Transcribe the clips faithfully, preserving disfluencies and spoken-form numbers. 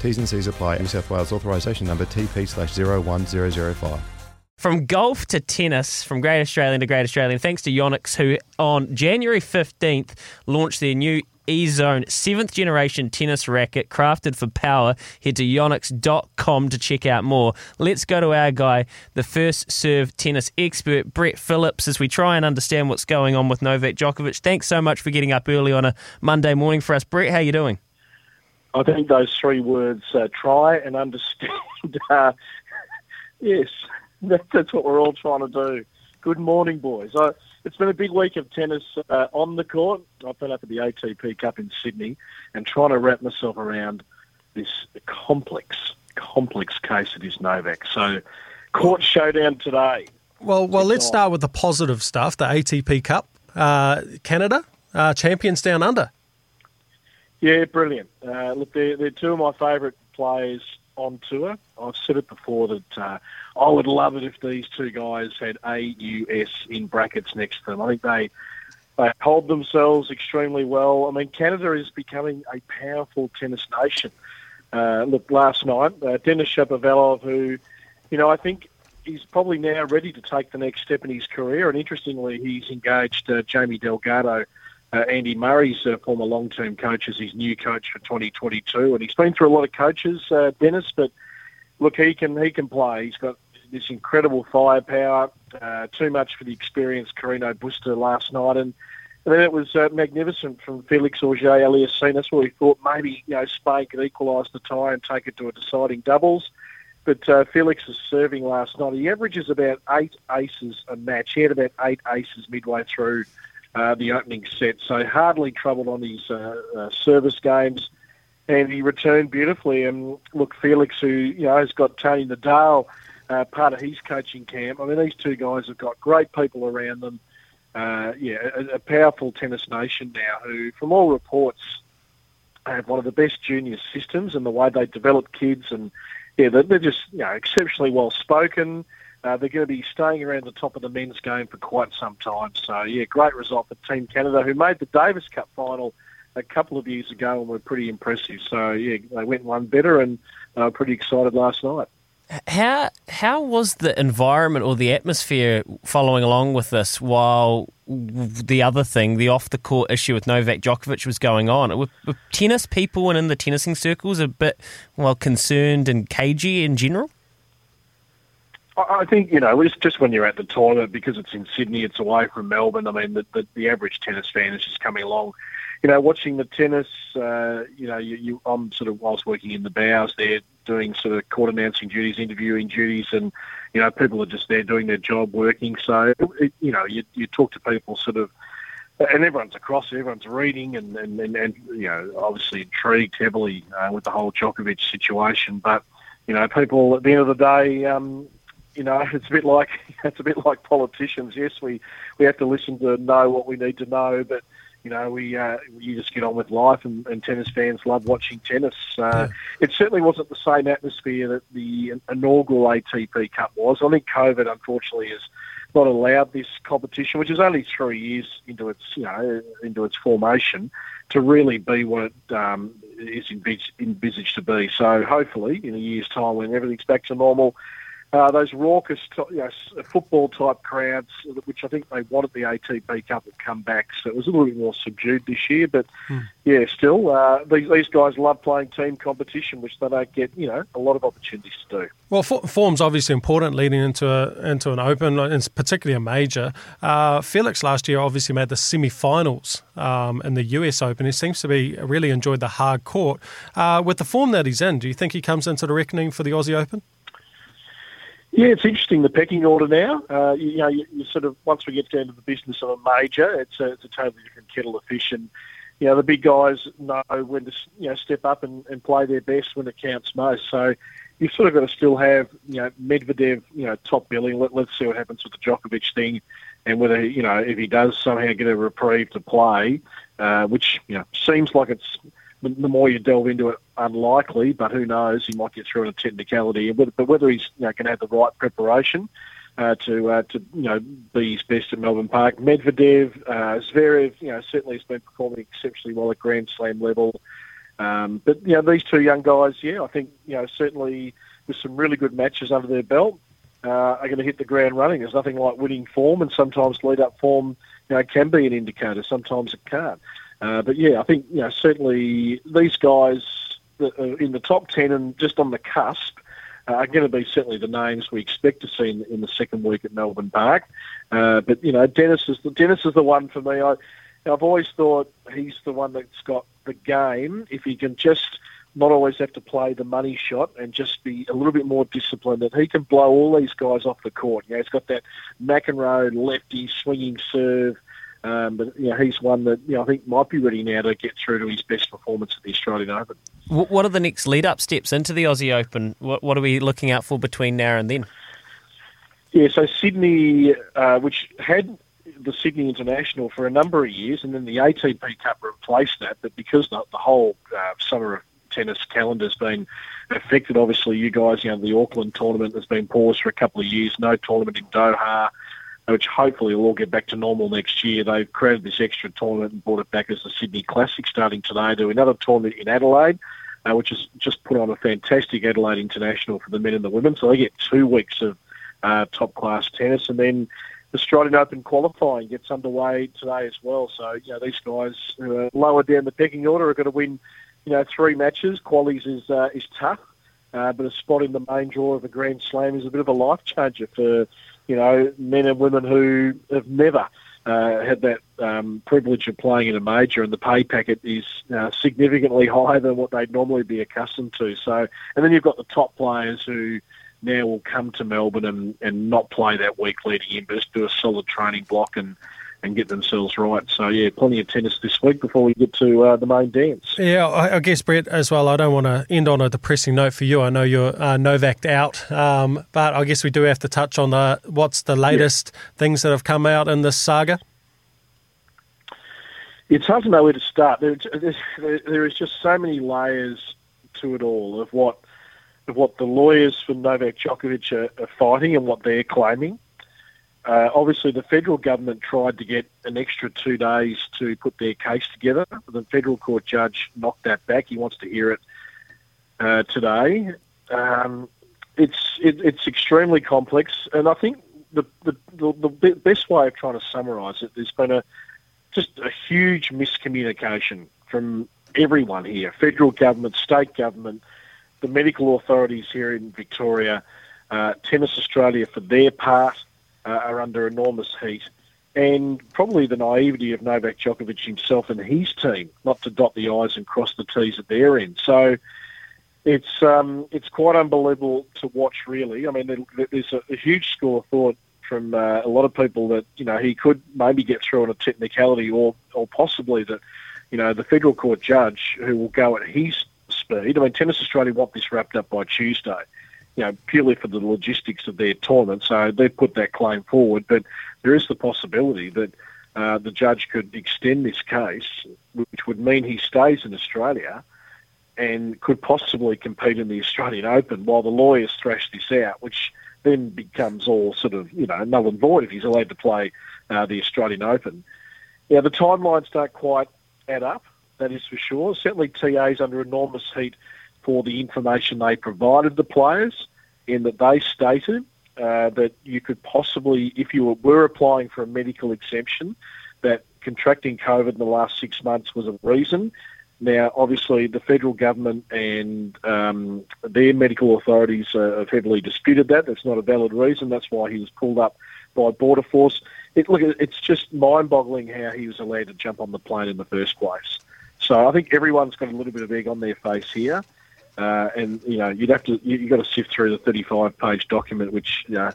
T's and C's apply. New South Wales authorisation number T P slash zero one zero zero five. From golf to tennis, from Great Australian to Great Australian, thanks to Yonex, who on January fifteenth launched their new E-Zone seventh generation tennis racket crafted for power. Head to yonex dot com to check out more. Let's go to our guy, the first serve tennis expert, Brett Phillips, as we try and understand what's going on with Novak Djokovic. Thanks so much for getting up early on a Monday morning for us. Brett, how are you doing? I think those three words, uh, try and understand, uh, yes, that, that's what we're all trying to do. Good morning, boys. I, it's been a big week of tennis uh, on the court. I've been up at the A T P Cup in Sydney and trying to wrap myself around this complex, complex case that is Novak. So, court showdown today. Well, well, let's start with the positive stuff, the A T P Cup, uh, Canada, uh, champions down under. Yeah, brilliant. Uh, look, they're, they're two of my favourite players on tour. I've said it before that uh, I would love it if these two guys had A U S in brackets next to them. I think they, they hold themselves extremely well. I mean, Canada is becoming a powerful tennis nation. Uh, look, last night, uh, Denis Shapovalov, who, you know, I think he's probably now ready to take the next step in his career. And interestingly, he's engaged uh, Jamie Delgado, Uh, Andy Murray's uh, former long-term coach, is his new coach for twenty twenty-two, and he's been through a lot of coaches, uh, Dennis. But look, he can he can play. He's got this incredible firepower. Uh, too much for the experienced Carreño Busta last night, and, and then it was uh, magnificent from Felix Auger-Aliassime. That's where we thought maybe you know Spain could equalise the tie and take it to a deciding doubles. But uh, Felix was serving last night. He averages about eight aces a match. He had about eight aces midway through Uh, the opening set, so hardly troubled on his uh, uh, service games, and he returned beautifully. And look, Felix, who you know has got Tony Nadal uh, part of his coaching camp. I mean, these two guys have got great people around them. Uh, yeah, a, a powerful tennis nation now, who, from all reports, have one of the best junior systems and the way they develop kids, and yeah, they're, they're just you know exceptionally well spoken. Uh, they're going to be staying around the top of the men's game for quite some time. So, yeah, great result for Team Canada, who made the Davis Cup final a couple of years ago and were pretty impressive. So, yeah, they went one better and they uh, were pretty excited last night. How how was the environment or the atmosphere following along with this while the other thing, the off-the-court issue with Novak Djokovic was going on? Were, were tennis people and in the tennising circles a bit, well, concerned and cagey in general? I think, you know, it's just when you're at the tournament, because it's in Sydney, it's away from Melbourne. I mean, the, the, the average tennis fan is just coming along. You know, watching the tennis, uh, you know, you, you, I'm sort of, whilst working in the bows there, doing sort of court announcing duties, interviewing duties, and, you know, people are just there doing their job, working. So, it, you know, you, you talk to people sort of, and everyone's across, everyone's reading and, and, and, and you know, obviously intrigued heavily uh, with the whole Djokovic situation. But, you know, people at the end of the day, um, You know, it's a bit like it's a bit like politicians. Yes, we, we have to listen to know what we need to know, but you know, we uh, you just get on with life, and, and tennis fans love watching tennis. Uh, yeah. It certainly wasn't the same atmosphere that the inaugural A T P Cup was. I think COVID, unfortunately, has not allowed this competition, which is only three years into its you know into its formation, to really be what it um, is envis- envisaged to be. So hopefully, in a year's time, when everything's back to normal. Uh, those raucous you know, football-type crowds, which I think they wanted the A T P Cup to come back, so it was a little bit more subdued this year. But, mm. yeah, still, uh, these, these guys love playing team competition, which they don't get, you know, a lot of opportunities to do. Well, for, form's obviously important leading into a, into an Open, and particularly a major. Uh, Felix last year obviously made the semi-finals um, in the U S Open. He seems to be really enjoyed the hard court. Uh, with the form that he's in, do you think he comes into the reckoning for the Aussie Open? Yeah, it's interesting, the pecking order now. Uh, you know, you, you sort of, once we get down to the business of a major, it's a, it's a totally different kettle of fish. And, you know, the big guys know when to, you know, step up and, and play their best when it counts most. So, you've sort of got to still have, you know, Medvedev, you know, top billing. Let, let's see what happens with the Djokovic thing, and whether, you know, if he does somehow get a reprieve to play, uh, which, you know, seems like it's, the more you delve into it, unlikely, but who knows, he might get through in a technicality. But whether he's, you know, going to have the right preparation uh, to, uh, to, you know, be his best at Melbourne Park. Medvedev, uh, Zverev, you know, certainly has been performing exceptionally well at Grand Slam level. Um, but, you know, these two young guys, yeah, I think, you know, certainly with some really good matches under their belt, uh, are going to hit the ground running. There's nothing like winning form, and sometimes lead-up form, you know, can be an indicator. Sometimes it can't. Uh, but, yeah, I think, you know, certainly these guys that are in the top ten and just on the cusp uh, are going to be certainly the names we expect to see in, in the second week at Melbourne Park. Uh, but, you know, Dennis is the, Dennis is the one for me. I, I've always thought he's the one that's got the game. If he can just not always have to play the money shot and just be a little bit more disciplined, that he can blow all these guys off the court. You know, he's got that McEnroe lefty swinging serve. Um, but you know, he's one that, you know, I think might be ready now to get through to his best performance at the Australian Open. What are the next lead-up steps into the Aussie Open? What, what are we looking out for between now and then? Yeah, so Sydney, uh, which had the Sydney International for a number of years, and then the A T P Cup replaced that, but because the, the whole uh, summer of tennis calendar's been affected, obviously you guys, you know, the Auckland tournament has been paused for a couple of years, no tournament in Doha, which hopefully will all get back to normal next year. They've created this extra tournament and brought it back as the Sydney Classic starting today. There'll be another tournament in Adelaide, uh, which has just put on a fantastic Adelaide International for the men and the women. So they get two weeks of uh, top-class tennis. And then the Australian Open qualifying gets underway today as well. So, you know, these guys who are lower down the pecking order are going to win, you know, three matches. Qualies is, uh, is tough, uh, but a spot in the main draw of a Grand Slam is a bit of a life-changer for, you know, men and women who have never uh, had that um, privilege of playing in a major, and the pay packet is uh, significantly higher than what they'd normally be accustomed to. So, and then you've got the top players who now will come to Melbourne and, and not play that week leading in, but just do a solid training block and, and get themselves right. So, yeah, plenty of tennis this week before we get to uh, the main dance. Yeah, I, I guess, Brett, as well, I don't want to end on a depressing note for you. I know you're uh, Novak'd out, um, but I guess we do have to touch on the what's the latest yeah. things that have come out in this saga. It's hard to know where to start. There, there, there is just so many layers to it all of what, of what the lawyers for Novak Djokovic are, are fighting and what they're claiming. Uh, obviously, the federal government tried to get an extra two days to put their case together. The federal court judge knocked that back. He wants to hear it uh, today. Um, it's it, it's extremely complex, and I think the the, the the best way of trying to summarise it, there's been a just a huge miscommunication from everyone here: federal government, state government, the medical authorities here in Victoria, uh, Tennis Australia for their part. Uh, are under enormous heat, and probably the naivety of Novak Djokovic himself and his team not to dot the I's and cross the T's at their end. So it's um, it's quite unbelievable to watch, really. I mean, there's a, a huge school of thought from uh, a lot of people that, you know, he could maybe get through on a technicality, or or possibly that, you know, the federal court judge who will go at his speed. I mean, Tennis Australia want this wrapped up by Tuesday, you know, purely for the logistics of their tournament. So they've put that claim forward. But there is the possibility that uh, the judge could extend this case, which would mean he stays in Australia and could possibly compete in the Australian Open while the lawyers thrash this out, which then becomes all sort of, you know, null and void if he's allowed to play uh, the Australian Open. Now, the timelines don't quite add up, that is for sure. Certainly T A's under enormous heat for the information they provided the players, in that they stated uh, that you could possibly, if you were, were applying for a medical exemption, that contracting COVID in the last six months was a reason. Now, obviously, the federal government and um, their medical authorities uh, have heavily disputed that. That's not a valid reason. That's why he was pulled up by Border Force. It, look, it's just mind-boggling how he was allowed to jump on the plane in the first place. So I think everyone's got a little bit of egg on their face here. Uh, and you know, you'd have to you, you've got to sift through the thirty-five page document, which you know,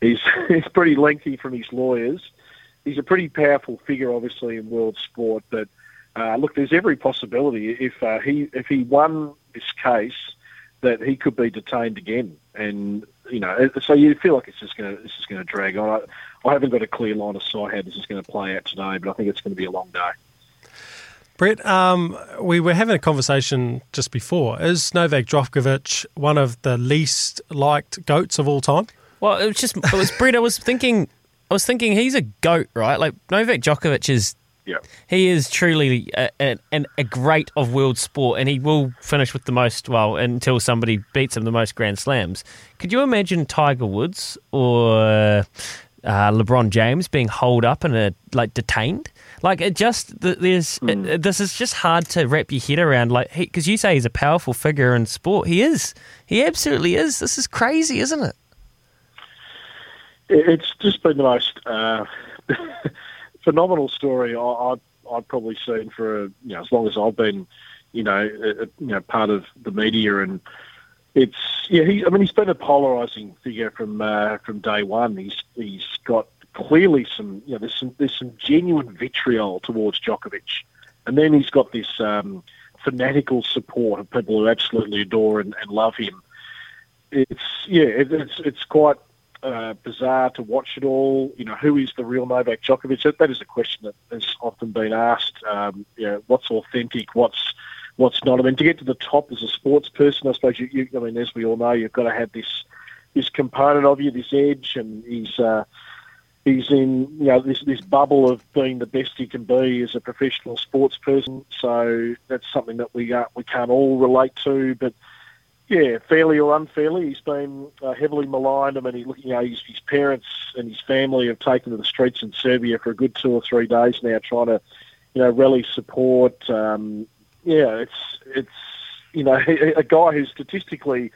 is is pretty lengthy from his lawyers. He's a pretty powerful figure, obviously, in world sport. But uh, look, there's every possibility if uh, he if he won this case, that he could be detained again. And, you know, so you feel like it's just going to it's just going to drag on. I, I haven't got a clear line of sight how this is going to play out today, but I think it's going to be a long day. Brett, um, we were having a conversation just before. Is Novak Djokovic one of the least liked GOATs of all time? Well, it was just, it was Brett, I was thinking, I was thinking he's a GOAT, right? Like, Novak Djokovic is, yeah. he is truly a, a, a great of world sport, and he will finish with the most, well, until somebody beats him, the most Grand Slams. Could you imagine Tiger Woods or uh, LeBron James being holed up and, a, like, detained? Like, it just, there's, mm. it, this is just hard to wrap your head around, like, because you say he's a powerful figure in sport. He is. He absolutely is. This is crazy, isn't it? It's just been the most uh, phenomenal story I, I've probably seen for, you know, as long as I've been, you know, a, you know, part of the media. And it's, yeah, he, I mean, he's been a polarising figure from uh, from day one. He's he's got. Clearly, some you know, there's some there's some genuine vitriol towards Djokovic, and then he's got this um, fanatical support of people who absolutely adore and, and love him. It's yeah, it, it's it's quite uh, bizarre to watch it all. You know, who is the real Novak Djokovic? That, that is a question that has often been asked. Um, you know, what's authentic? What's what's not? I mean, to get to the top as a sports person, I suppose you. you I mean, as we all know, you've got to have this this component of you, this edge, and he's. Uh, He's in, you know, this this bubble of being the best he can be as a professional sports person. So that's something that we uh, we can't all relate to. But yeah, fairly or unfairly, he's been uh, heavily maligned. I mean, he, you know, his, his parents and his family have taken to the streets in Serbia for a good two or three days now, trying to, you know, rally support. Um, yeah, it's it's you know a guy who statistically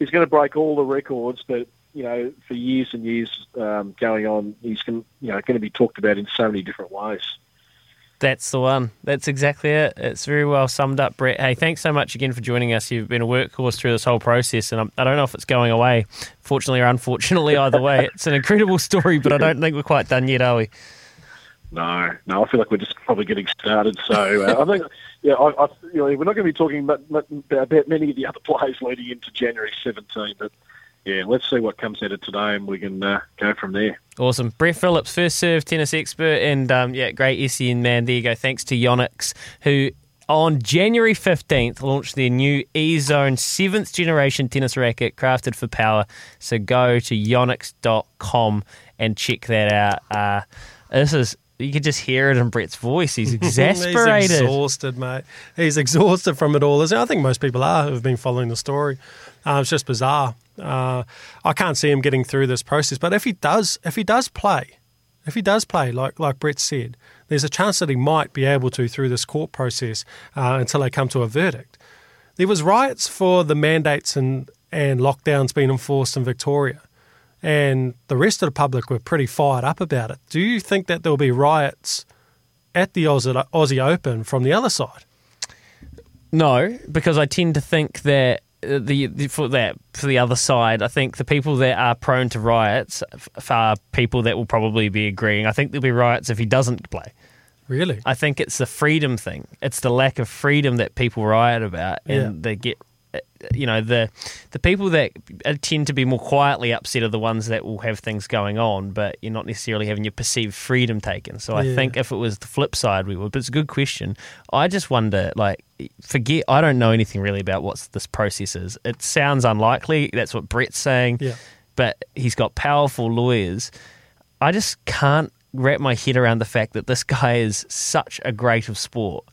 is going to break all the records, but. You know, for years and years um, going on, he's going, you know, going to be talked about in so many different ways. That's the one. That's exactly it. It's very well summed up, Brett. Hey, thanks so much again for joining us. You've been a workhorse through this whole process, and I'm, I don't know if it's going away, fortunately or unfortunately, either way. It's an incredible story, but I don't think we're quite done yet, are we? No, no. I feel like we're just probably getting started. So uh, I think, yeah, I, I, you know, we're not going to be talking about many of the other plays leading into January seventeenth, but. Yeah, let's see what comes out of today and we can uh, go from there. Awesome. Brett Phillips, first serve tennis expert and, um, yeah, great S E N man. There you go. Thanks to Yonex, who on January fifteenth launched their new E-Zone seventh generation tennis racket crafted for power. So go to yonex dot com and check that out. Uh, this is... You can just hear it in Brett's voice. He's exasperated. He's exhausted, mate. He's exhausted from it all. I think most people are who have been following the story. Uh, it's just bizarre. Uh, I can't see him getting through this process. But if he does, if he does play, if he does play, like like Brett said, there's a chance that he might be able to through this court process uh, until they come to a verdict. There was riots for the mandates and, and lockdowns being enforced in Victoria. And the rest of the public were pretty fired up about it. Do you think that there'll be riots at the Aussie, Aussie Open from the other side? No, because I tend to think that the, the for that for the other side, I think the people that are prone to riots are people that will probably be agreeing. I think there'll be riots if he doesn't play. Really? I think it's the freedom thing. It's the lack of freedom that people riot about, and yeah. they get. You know, the the people that tend to be more quietly upset are the ones that will have things going on, but you're not necessarily having your perceived freedom taken. So I yeah. think if it was the flip side, we would. But it's a good question. I just wonder, like, forget, I don't know anything really about what this process is. It sounds unlikely. That's what Brett's saying. Yeah. But he's got powerful lawyers. I just can't wrap my head around the fact that this guy is such a great of sport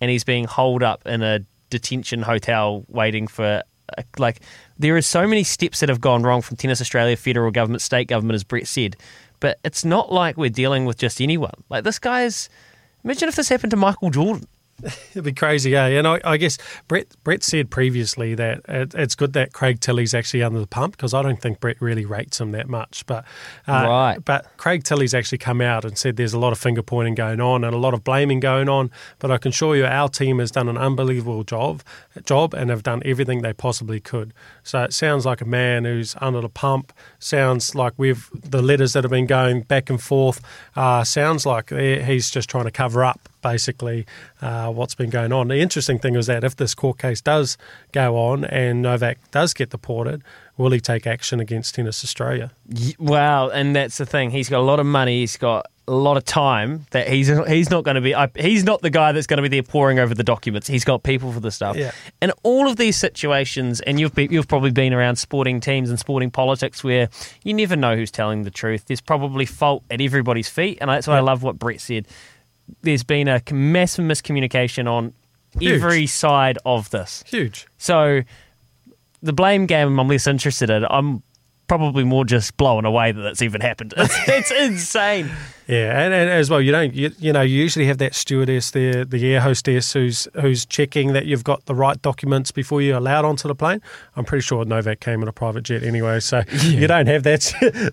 and he's being holed up in a detention hotel waiting for uh, like there are so many steps that have gone wrong from Tennis Australia, federal government, state government, as Brett said, but it's not like we're dealing with just anyone. Like, this guy is, imagine if this happened to Michael Jordan. It'd be crazy, eh? And I, I guess Brett Brett said previously that it, it's good that Craig Tilley's actually under the pump, because I don't think Brett really rates him that much. But uh, right. But Craig Tilley's actually come out and said there's a lot of finger pointing going on and a lot of blaming going on. But I can assure you our team has done an unbelievable job, job and have done everything they possibly could. So it sounds like a man who's under the pump. Sounds like we've the letters that have been going back and forth. Uh, sounds like he's just trying to cover up basically uh, what's been going on. The interesting thing is that if this court case does go on and Novak does get deported, will he take action against Tennis Australia? Wow, and that's the thing. He's got a lot of money. He's got a lot of time that he's he's not going to be. He's not the guy that's going to be there poring over the documents. He's got people for the stuff. Yeah. And all of these situations, and you've be, you've probably been around sporting teams and sporting politics where you never know who's telling the truth. There's probably fault at everybody's feet, and that's why yeah. I love what Brett said. There's been a massive miscommunication on Huge. every side of this. Huge. So the blame game, I'm less interested in. I'm probably more just blown away that it's even happened. It's, it's insane. Yeah, and, and as well, you don't, you, you know, you usually have that stewardess there, the air hostess who's who's checking that you've got the right documents before you're allowed onto the plane. I'm pretty sure Novak came in a private jet anyway, so yeah. you don't have that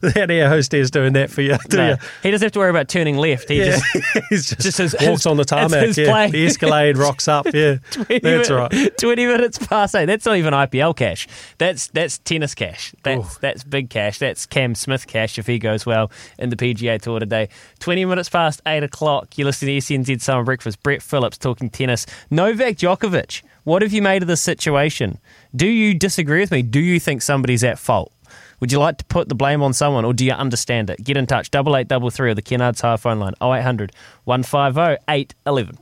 that air hostess doing that for you, do no. you? He doesn't have to worry about turning left. He yeah. just, He's just, just his, walks his, on the tarmac. Yeah. The Escalade rocks up. Yeah, twenty that's minute, right. Twenty minutes past eight. That's not even I P L cash. That's that's tennis cash. That's Ooh. that's big cash. That's Cam Smith cash if he goes well in the P G A Tour today. twenty minutes past eight o'clock, you're listening to S N Z Summer Breakfast. Brett Phillips talking tennis. Novak Djokovic, what have you made of this situation? Do you disagree with me? Do you think somebody's at fault? Would you like to put the blame on someone, or do you understand it? Get in touch, double eight double three or the Kennards Hire phone line, oh eight hundred one five oh eight eleven.